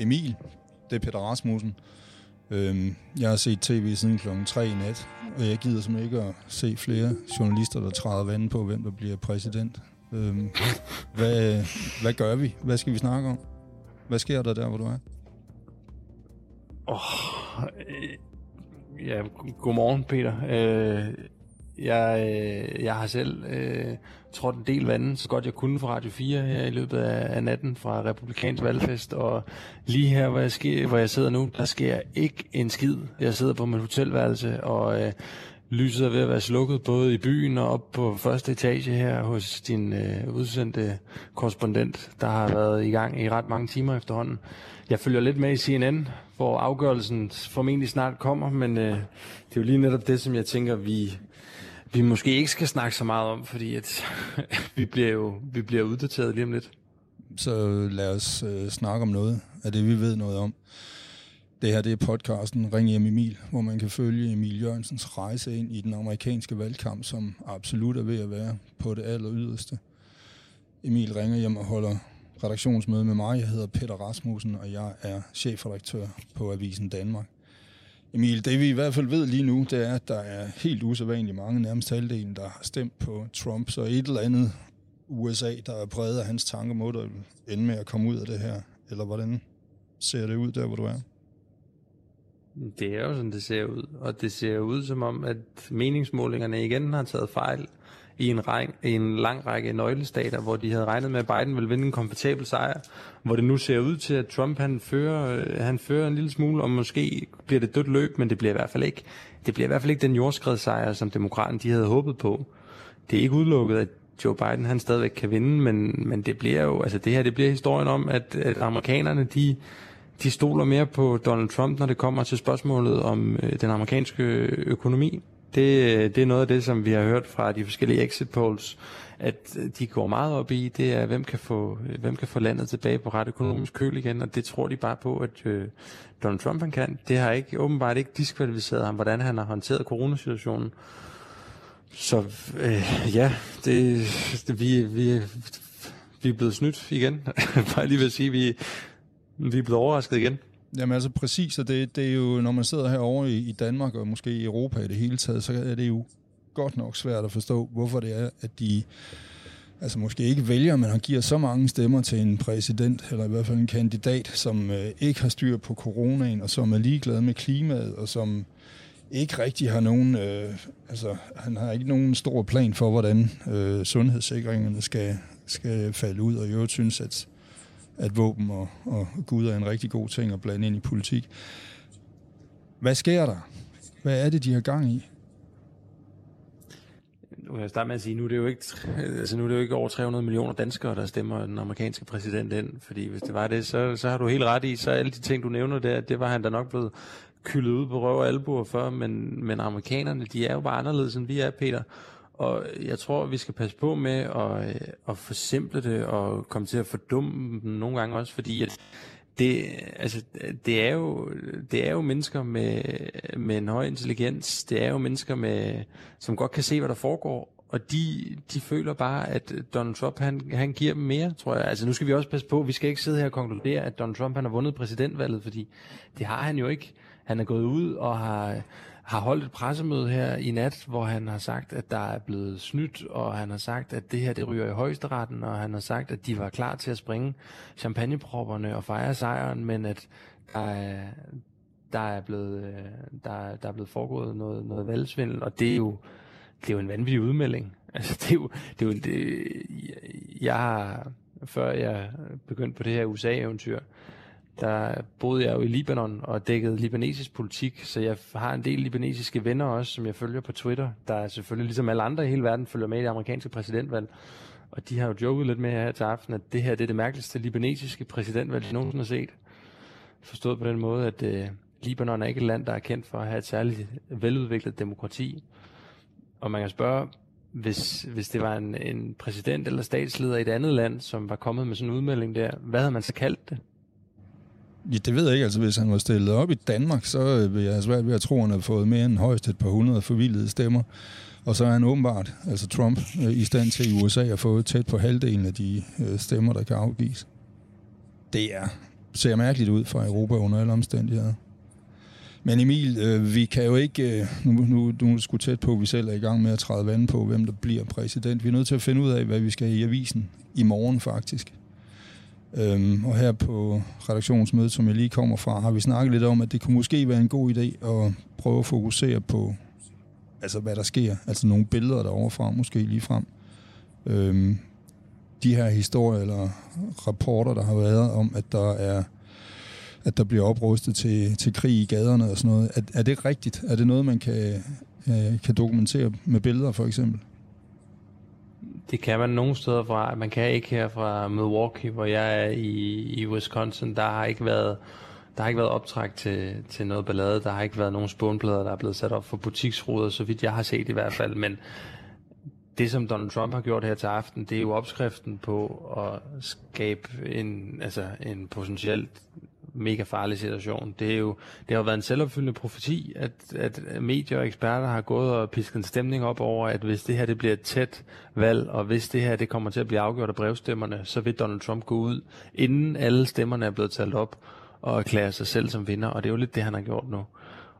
Emil, det er Peter Rasmussen. Jeg har set tv siden kl. 3 i nat, og jeg gider simpelthen ikke at se flere journalister, der træder vand på, hvem der bliver præsident. Hvad gør vi? Hvad skal vi snakke om? Hvad sker der, hvor du er? Ja, godmorgen, Peter. Jeg har selv trådt en del vandet, så godt jeg kunne fra Radio 4 her i løbet af natten fra Republikans valgfest, og lige her, hvor jeg sidder nu, der sker ikke en skid. Jeg sidder på min hotelværelse, og lyset er ved at være slukket både i byen og op på første etage her hos din udsendte korrespondent, der har været i gang i ret mange timer efterhånden. Jeg følger lidt med i CNN, hvor afgørelsen formentlig snart kommer, men det er jo lige netop det, som jeg tænker, vi måske ikke skal snakke så meget om, fordi at vi bliver uddateret lige om lidt. Så lad os snakke om noget af det, vi ved noget om. Det her, det er podcasten Ring hjem Emil, hvor man kan følge Emil Jørgensens rejse ind i den amerikanske valgkamp, som absolut er ved at være på det aller yderste. Emil ringer hjem og holder redaktionsmøde med mig. Jeg hedder Peter Rasmussen, og jeg er chefredaktør på Avisen Danmark. Emil, det vi i hvert fald ved lige nu, det er, at der er helt usædvanligt mange, nærmest halvdelen, der har stemt på Trump, så et eller andet USA, der er præget af hans tanker, må der ende med at komme ud af det her. Eller hvordan ser det ud der, hvor du er? Det er jo sådan, det ser ud. Og det ser ud som om, at meningsmålingerne igen har taget fejl i en lang række nøglestater, hvor de havde regnet med, at Biden ville vinde en komfortabel sejr, hvor det nu ser ud til, at Trump han fører en lille smule, og måske bliver det dødt løb, men det bliver i hvert fald ikke. Det bliver i hvert fald ikke den jordskredssejr, som demokraterne de havde håbet på. Det er ikke udelukket, at Joe Biden han stadigvæk kan vinde, men det bliver jo, altså det her, det bliver historien om, at amerikanerne de stoler mere på Donald Trump, når det kommer til spørgsmålet om den amerikanske økonomi. Det er noget af det, som vi har hørt fra de forskellige exit polls, at de går meget op i, det er, hvem kan få landet tilbage på ret økonomisk køl igen, og det tror de bare på, at Donald Trump han kan. Det har ikke åbenbart ikke diskvalificeret ham, hvordan han har håndteret coronasituationen. Så ja, vi er blevet snydt igen. Bare lige ved at sige, vi er blevet overrasket igen. Jamen altså præcis, og det er jo, når man sidder herovre i Danmark og måske i Europa i det hele taget, så er det jo godt nok svært at forstå, hvorfor det er, at de altså måske ikke vælger, men han giver så mange stemmer til en præsident, eller i hvert fald en kandidat, som ikke har styr på coronaen, og som er ligeglad med klimaet, og som ikke rigtig har nogen, han har ikke nogen stor plan for, hvordan sundhedssikringerne skal falde ud, og i øvrigt synes, at våben og Gud er en rigtig god ting at blande ind i politik. Hvad sker der? Hvad er det, de har gang i? Nu kan jeg starte med at sige, nu er det jo ikke over 300 millioner danskere, der stemmer den amerikanske præsident ind, fordi hvis det var det, så har du helt ret i, så alle de ting, du nævner der, det var han da nok blevet kyldet ud på røv og albuer for, men amerikanerne, de er jo bare anderledes, end vi er, Peter. Og jeg tror, vi skal passe på med at forsimple det og komme til at fordumme dem nogle gange også, fordi at det er jo mennesker med en høj intelligens, det er jo mennesker, som godt kan se, hvad der foregår, og de føler bare, at Donald Trump han giver dem mere, tror jeg. Altså nu skal vi også passe på, vi skal ikke sidde her og konkludere, at Donald Trump han har vundet præsidentvalget, fordi det har han jo ikke. Han er gået ud og har holdt et pressemøde her i nat, hvor han har sagt, at der er blevet snydt, og han har sagt, at det her det ryger i højesteretten, og han har sagt, at de var klar til at springe champagnepropperne og fejre sejren, men at der er blevet foregået noget valgsvindel, og det er jo en vanvittig udmelding. Altså før jeg begyndte på det her USA-eventyr, der boede jeg jo i Libanon og dækkede libanesisk politik, så jeg har en del libanesiske venner også, som jeg følger på Twitter, der selvfølgelig ligesom alle andre i hele verden følger med i det amerikanske præsidentvalg. Og de har jo joket lidt med her til aften, at det her det er det mærkeligste libanesiske præsidentvalg, jeg nogensinde har set. Forstået på den måde, at Libanon er ikke et land, der er kendt for at have et særligt veludviklet demokrati. Og man kan spørge, hvis det var en præsident eller statsleder i et andet land, som var kommet med sådan en udmelding der, hvad havde man så kaldt det? Ja, det ved jeg ikke. Altså, hvis han var stillet op i Danmark, så vil jeg svært ved at tro, at han havde fået mere end højst et par hundrede forvildede stemmer. Og så er han åbenbart, altså Trump, i stand til i USA at få tæt på halvdelen af de stemmer, der kan afgives. Det ser mærkeligt ud fra Europa under alle omstændigheder. Men Emil, vi kan jo ikke... Nu skulle tæt på, vi selv er i gang med at træde vand på, hvem der bliver præsident. Vi er nødt til at finde ud af, hvad vi skal i avisen i morgen faktisk. Og her på redaktionsmødet, som jeg lige kommer fra, har vi snakket lidt om, at det kunne måske være en god idé at prøve at fokusere på, altså hvad der sker. Altså nogle billeder derovre fra, måske lige frem. De her historier eller rapporter, der har været om, at der bliver oprustet til krig i gaderne og sådan noget. Er det rigtigt? Er det noget, man kan dokumentere med billeder, for eksempel? Det kan man nogle steder fra. Man kan ikke her fra Milwaukee, hvor jeg er i Wisconsin. Der har ikke været optræk til noget ballade. Der har ikke været nogen spånplader, der er blevet sat op for butiksruder, så vidt jeg har set i hvert fald. Men det, som Donald Trump har gjort her til aften, det er jo opskriften på at skabe en potentielt mega farlig situation. Det har jo været en selvopfyldende profeti, at medier og eksperter har gået og pisket en stemning op over, at hvis det her det bliver et tæt valg, og hvis det her det kommer til at blive afgjort af brevstemmerne, så vil Donald Trump gå ud, inden alle stemmerne er blevet talt op, og erklære sig selv som vinder, og det er jo lidt det, han har gjort nu.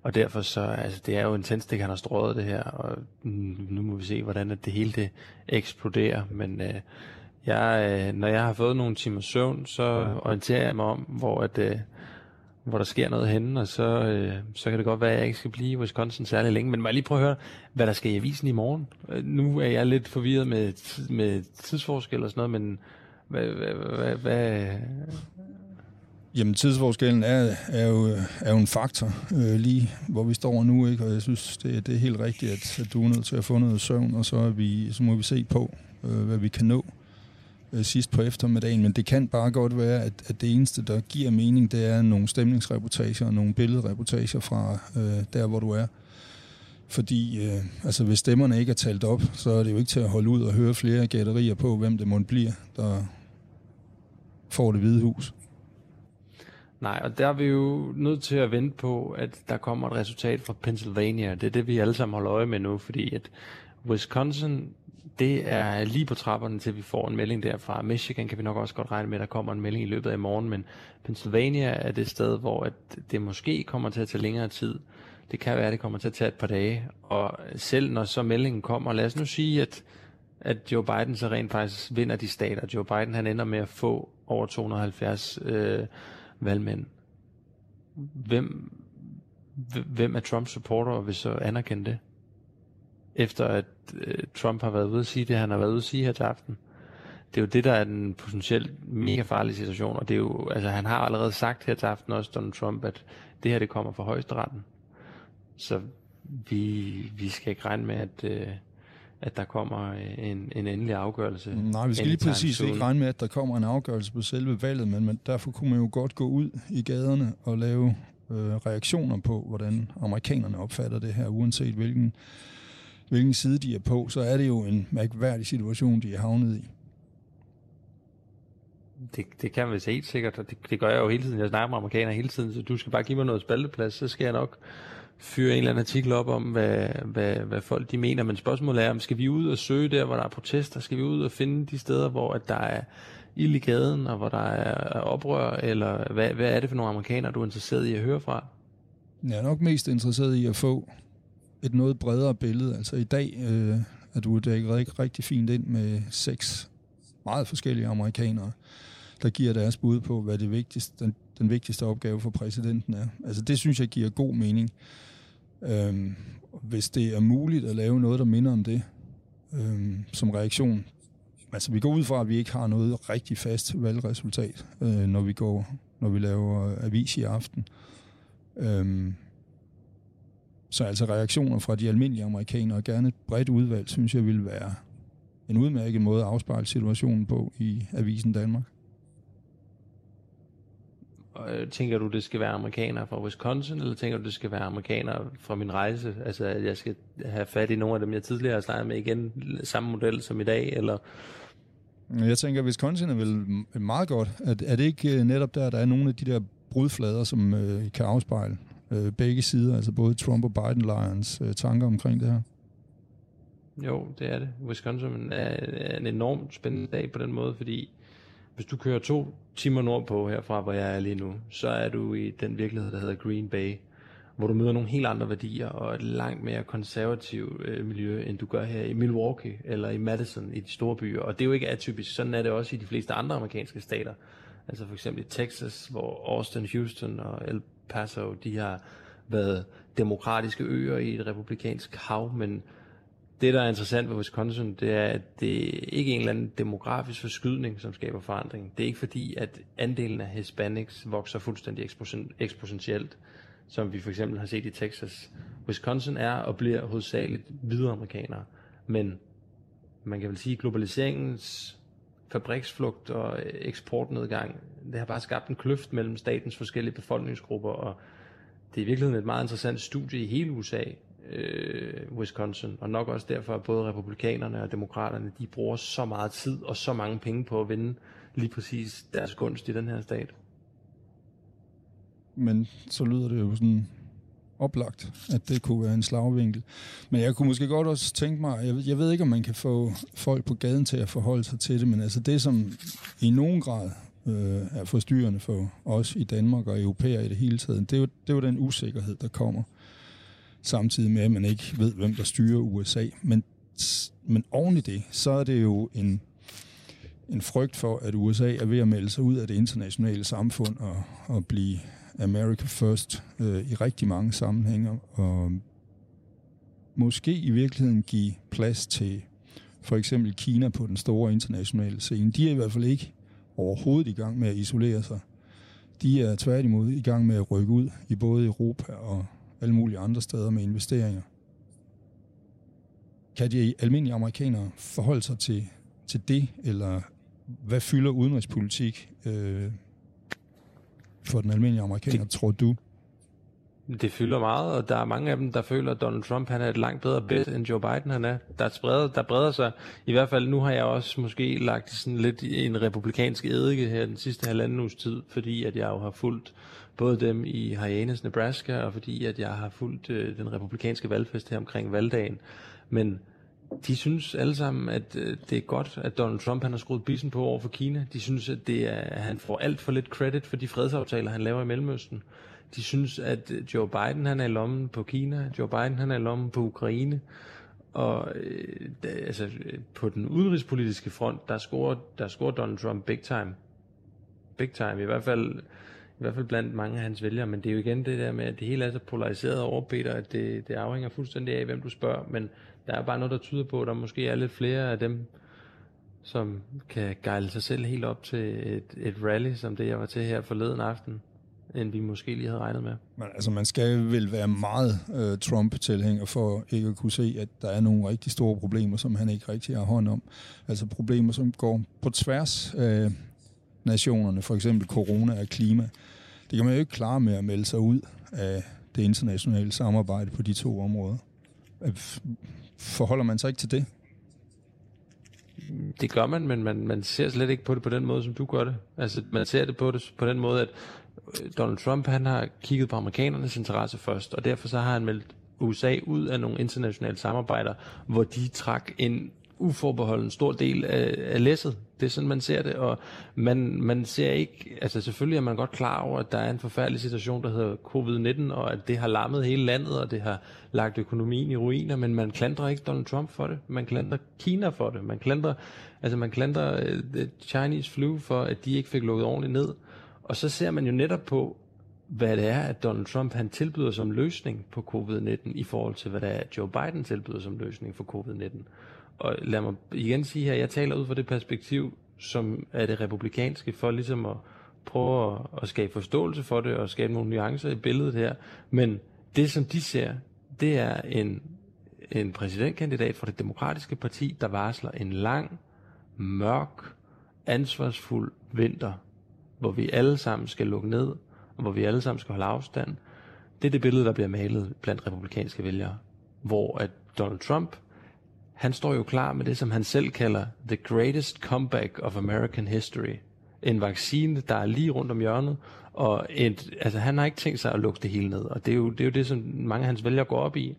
Og derfor så, altså det er jo en tændstik, han har strøget det her, og nu må vi se, hvordan det hele det eksploderer, men... når jeg har fået nogle timer søvn, så orienterer jeg mig om, hvor der sker noget henne, og så kan det godt være, at jeg ikke skal blive i Wisconsin særlig længe. Men må jeg lige prøve at høre, hvad der skal i avisen i morgen? Nu er jeg lidt forvirret med tidsforskel og sådan noget, men hvad? Jamen tidsforskellen er jo en faktor, lige hvor vi står nu, ikke? Og jeg synes, det er helt rigtigt, at du er nødt til at få noget søvn, og så må vi se på, hvad vi kan nå sidst på eftermiddagen, men det kan bare godt være, at det eneste, der giver mening, det er nogle stemningsreportager og nogle billedreportager fra der, hvor du er. Fordi hvis stemmerne ikke er talt op, så er det jo ikke til at holde ud og høre flere gætterier på, hvem det måtte blive, der får Det Hvide Hus. Nej, og der er vi jo nødt til at vente på, at der kommer et resultat fra Pennsylvania. Det er det, vi alle sammen holder øje med nu, fordi at Wisconsin, det er lige på trapperne til, vi får en melding derfra. Michigan kan vi nok også godt regne med, at der kommer en melding i løbet af i morgen, men Pennsylvania er det sted, hvor at det måske kommer til at tage længere tid. Det kan være, at det kommer til at tage et par dage, og selv når så meldingen kommer, lad os nu sige, at Joe Biden så rent faktisk vinder de stater. Joe Biden, han ender med at få over 270 valgmænd. Hvem af Trumps supportere vil så anerkende det? Efter at Trump har været ude at sige det, han har været ude at sige her til aften. Det er jo det, der er den potentielt mega farlige situation, og det er jo, altså han har allerede sagt her til aften også, Donald Trump, at det her, det kommer fra højesteretten. Så vi skal ikke regne med, at der kommer en endelig afgørelse. Nej, vi skal lige præcis ikke regne med, at der kommer en afgørelse på selve valget, men derfor kunne man jo godt gå ud i gaderne og lave reaktioner på, hvordan amerikanerne opfatter det her, uanset hvilken side de er på, så er det jo en mærkværdig situation, de er havnet i. Det kan vi se helt sikkert, og det gør jeg jo hele tiden. Jeg snakker med amerikanere hele tiden, så du skal bare give mig noget spalteplads, så skal jeg nok fyre en eller anden artikel op om, hvad folk de mener. Men spørgsmålet er, skal vi ud og søge der, hvor der er protester? Skal vi ud og finde de steder, hvor at der er ild i gaden, og hvor der er oprør? Eller hvad er det for nogle amerikanere, du er interesseret i at høre fra? Jeg er nok mest interesseret i at få et noget bredere billede. Altså i dag er du dækket ikke rigtig fint ind med 6 meget forskellige amerikanere, der giver deres bud på, hvad det vigtigste, den vigtigste opgave for præsidenten er. Altså det synes jeg giver god mening. Hvis det er muligt at lave noget, der minder om det som reaktion. Altså vi går ud fra, at vi ikke har noget rigtig fast valgresultat, når vi laver avis i aften. Så altså reaktioner fra de almindelige amerikanere og gerne et bredt udvalg, synes jeg ville være en udmærket måde at afspejle situationen på i Avisen Danmark. Tænker du, det skal være amerikanere fra Wisconsin, eller tænker du, det skal være amerikanere fra min rejse? Altså, jeg skal have fat i nogle af dem, jeg tidligere har snakket med igen, samme model som i dag, eller... Jeg tænker, Wisconsin er vel meget godt. Er det ikke netop der er nogle af de der brudflader, som kan afspejle begge sider, altså både Trump og Biden-lejrens tanker omkring det her? Jo, det er det. Wisconsin er en enormt spændende dag på den måde, fordi hvis du kører 2 timer nordpå herfra, hvor jeg er lige nu, så er du i den virkelighed, der hedder Green Bay, hvor du møder nogle helt andre værdier og et langt mere konservativt miljø, end du gør her i Milwaukee eller i Madison i de store byer. Og det er jo ikke atypisk. Sådan er det også i de fleste andre amerikanske stater. Altså for eksempel i Texas, hvor Austin, Houston og El Paso, de har været demokratiske øer i et republikansk hav, men det, der er interessant ved Wisconsin, det er, at det ikke er en eller anden demografisk forskydning, som skaber forandring. Det er ikke fordi, at andelen af hispanics vokser fuldstændig eksponentielt, som vi for eksempel har set i Texas. Wisconsin er og bliver hovedsageligt hvide amerikanere, men man kan vel sige, at globaliseringens fabriksflugt og eksportnedgang, det har bare skabt en kløft mellem statens forskellige befolkningsgrupper, og det er i virkeligheden et meget interessant studie i hele USA, Wisconsin, og nok også derfor, at både republikanerne og demokraterne, de bruger så meget tid og så mange penge på at vinde lige præcis deres gunst i den her stat. Men så lyder det jo sådan oplagt, at det kunne være en slagvinkel. Men jeg kunne måske godt også tænke mig, jeg ved ikke, om man kan få folk på gaden til at forholde sig til det, men altså det, som i nogen grad er forstyrrende for os i Danmark og europæer i det hele taget, det er jo den usikkerhed, der kommer. Samtidig med, at man ikke ved, hvem der styrer USA. Men oven i det, så er det jo en frygt for, at USA er ved at melde sig ud af det internationale samfund og blive America First i rigtig mange sammenhænge. Og måske i virkeligheden give plads til for eksempel Kina på den store internationale scene. De er i hvert fald ikke overhovedet i gang med at isolere sig. De er tværtimod i gang med at rykke ud i både Europa og alle mulige andre steder med investeringer. Kan de almindelige amerikanere forholde sig til det, eller hvad fylder udenrigspolitik for den almindelige amerikaner, tror du? Det fylder meget, og der er mange af dem, der føler, at Donald Trump han er et langt bedre bet, end Joe Biden han er. Der breder sig. I hvert fald nu har jeg også måske lagt sådan lidt en republikansk eddike her den sidste halvanden uges tid, fordi at jeg jo har fulgt både dem i Hyannis, Nebraska, og fordi at jeg har fulgt den republikanske valgfest her omkring valgdagen. Men de synes alle sammen, at det er godt, at Donald Trump han har skruet bissen på over for Kina. De synes, at han får alt for lidt credit for de fredsaftaler, han laver i Mellemøsten. De synes, at Joe Biden han er i lommen på Kina, Joe Biden han er i lommen på Ukraine, og altså, på den udenrigspolitiske front, der scorer Donald Trump big time. Big time, i hvert fald blandt mange af hans vælgere, men det er jo igen det der med, at det hele er så polariseret over, Peter, at det afhænger fuldstændig af, hvem du spørger, men der er bare noget, der tyder på, at der måske er lidt flere af dem, som kan gejle sig selv helt op til et rally, som det jeg var til her forleden aften, end vi måske lige havde regnet med. Men altså, man skal vel være meget Trump-tilhænger for ikke at kunne se, at der er nogle rigtig store problemer, som han ikke rigtig har hånd om. Altså problemer, som går på tværs af nationerne, for eksempel corona og klima. Det kan man jo ikke klare med at melde sig ud af det internationale samarbejde på de to områder. Forholder man sig ikke til det? Det gør man, men man ser slet ikke på det på den måde, som du gør det. Altså, man ser det på det på den måde, at Donald Trump han har kigget på amerikanernes interesse først, og derfor så har han meldt USA ud af nogle internationale samarbejder, hvor de trak en uforbeholden stor del af læsset. Det er sådan, man ser det, og man ser ikke, altså selvfølgelig er man godt klar over, at der er en forfærdelig situation, der hedder COVID-19, og at det har lammet hele landet, og det har lagt økonomien i ruiner, men man klandrer ikke Donald Trump for det, man klandrer Kina for det, man klandrer Chinese flu for, at de ikke fik lukket ordentligt ned. Og så ser man jo netop på, hvad det er, at Donald Trump han tilbyder som løsning på COVID-19, i forhold til, hvad det er, at Joe Biden tilbyder som løsning for COVID-19. Og lad mig igen sige her, jeg taler ud fra det perspektiv, som er det republikanske, for ligesom at prøve at skabe forståelse for det, og skabe nogle nuancer i billedet her. Men det, som de ser, det er en præsidentkandidat fra det demokratiske parti, der varsler en lang, mørk, ansvarsfuld vinter, hvor vi alle sammen skal lukke ned, og hvor vi alle sammen skal holde afstand. Det er det billede, der bliver malet blandt republikanske vælgere, hvor at Donald Trump, han står jo klar med det, som han selv kalder the greatest comeback of American history. En vaccine, der er lige rundt om hjørnet, og altså han har ikke tænkt sig at lukke det hele ned, og det er jo det, som mange af hans vælgere går op i.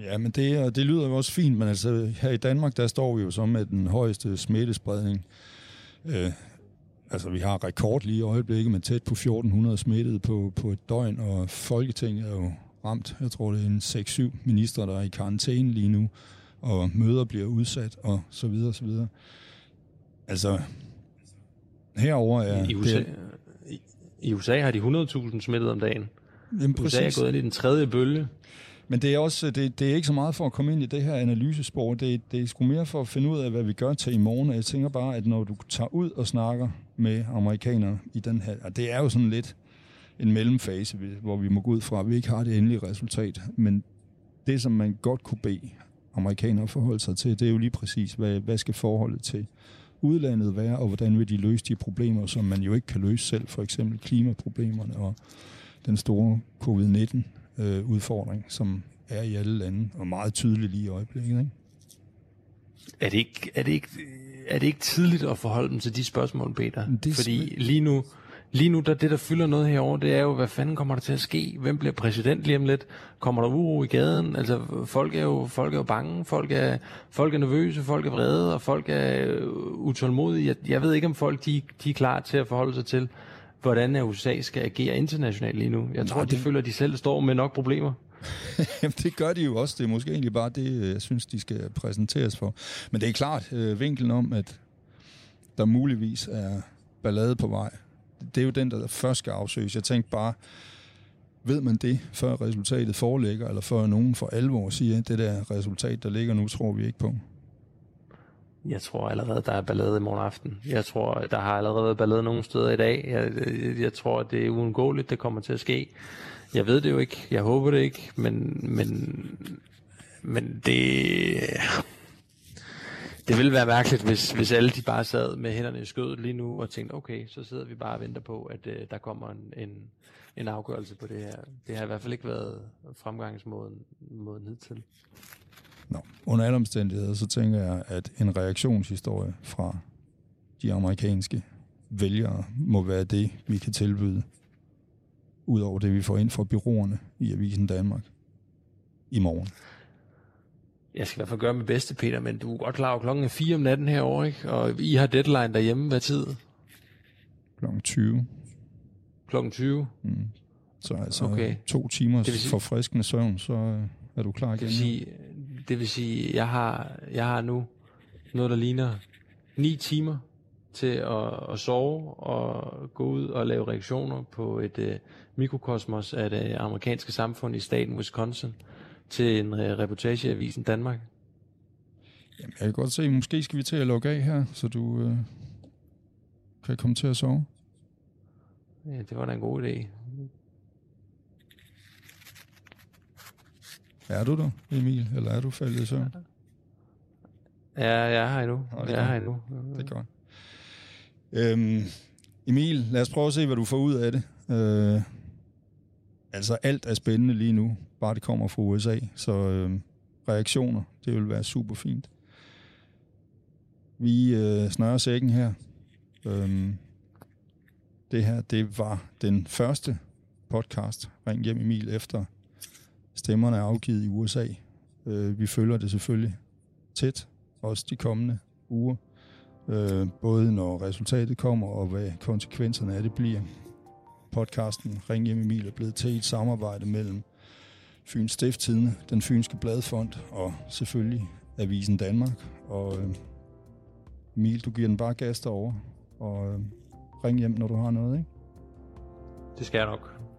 Ja, men det lyder jo også fint, men altså her i Danmark, der står vi jo så med den højeste smittespredning. Altså vi har rekord lige i øjeblikket med tæt på 1400 smittede på et døgn, og Folketinget er jo ramt. Jeg tror, det er en 6-7 minister, der er i karantæne lige nu, og møder bliver udsat, og så videre, så videre. Altså, herover er... I USA har de 100.000 smittet om dagen. Jamen, USA er gået ind i den tredje bølge. Men det er også det er ikke så meget for at komme ind i det her analysespor. Det er sgu mere for at finde ud af, hvad vi gør til i morgen. Og jeg tænker bare, at når du tager ud og snakker med amerikanere i den her... Og det er jo sådan lidt en mellemfase, hvor vi må gå ud fra, at vi ikke har det endelige resultat. Men det, som man godt kunne bede amerikanere forholde sig til, det er jo lige præcis, hvad skal forholdet til udlandet være, og hvordan vil de løse de problemer, som man jo ikke kan løse selv, for eksempel klimaproblemerne og den store covid-19-udfordring, som er i alle lande, og meget tydelig lige i øjeblikket, ikke? Er det ikke tidligt at forholde dem til de spørgsmål, Peter? Fordi lige nu der fylder noget herover, det er jo, hvad fanden kommer der til at ske? Hvem bliver præsident lige om lidt? Kommer der uro i gaden? Altså, folk er jo bange, folk er nervøse, folk er vrede, og folk er utålmodige. Jeg ved ikke, om folk de er klar til at forholde sig til, hvordan USA skal agere internationalt lige nu. Jeg tror, nej, de føler, at de selv står med nok problemer. Jamen, det gør de jo også. Det er måske egentlig bare det, jeg synes, de skal præsenteres for. Men det er klart, vinklen om, at der muligvis er ballade på vej. Det er jo den, der først skal afsøges. Jeg tænkte bare, ved man det, før resultatet foreligger, eller før nogen for alvor siger, det der resultat, der ligger nu, tror vi ikke på? Jeg tror allerede, der er ballade i morgen aften. Jeg tror, der har allerede været ballade nogle steder i dag. Jeg tror, det er uundgåeligt, det kommer til at ske. Jeg ved det jo ikke. Jeg håber det ikke. Men det ville være mærkeligt, hvis alle de bare sad med hænderne i skødet lige nu og tænkte, okay, så sidder vi bare og venter på, at der kommer en afgørelse på det her. Det har i hvert fald ikke været fremgangsmåden hidtil. Nå, under alle omstændigheder, så tænker jeg, at en reaktionshistorie fra de amerikanske vælgere må være det, vi kan tilbyde, udover det, vi får ind fra bureauerne i Avisen Danmark i morgen. Jeg skal i hvert fald gøre mit bedste, Peter, men du er godt klar over klokken 4 om natten herovre, ikke? Og I har deadline derhjemme, hvad tid? Klokken 20. Klokken 20? Mm. Så altså okay. 2 timers forfriskende søvn, så er du klar igen. Det vil sige, jeg har nu noget, der ligner 9 timer til at sove og gå ud og lave reaktioner på et mikrokosmos af det amerikanske samfund i staten Wisconsin til en reportage i Avisen Danmark. Jamen, jeg kan godt se, måske skal vi til at logge af her, så du kan komme til at sove. Ja, det var da en god idé. Er du der, Emil, eller er du faldet i søvn? Ja, jeg er her endnu. Det er godt. Emil, lad os prøve at se, hvad du får ud af det. Altså, alt er spændende lige nu, bare det kommer fra USA. Så reaktioner, det vil være super fint. Vi snører sækken her. Det her, det var den første podcast, Ring hjem Emil, efter stemmerne er afgivet i USA. Vi følger det selvfølgelig tæt, også de kommende uger. Både når resultatet kommer, og hvad konsekvenserne af det bliver. Podcasten Ring hjem Emil er blevet til et samarbejde mellem Fyn Stifttidende, Den Fynske Bladfond og selvfølgelig Avisen Danmark. Og Emil, du giver den bare gas derovre, og ring hjem, når du har noget, ikke? Det skal jeg nok.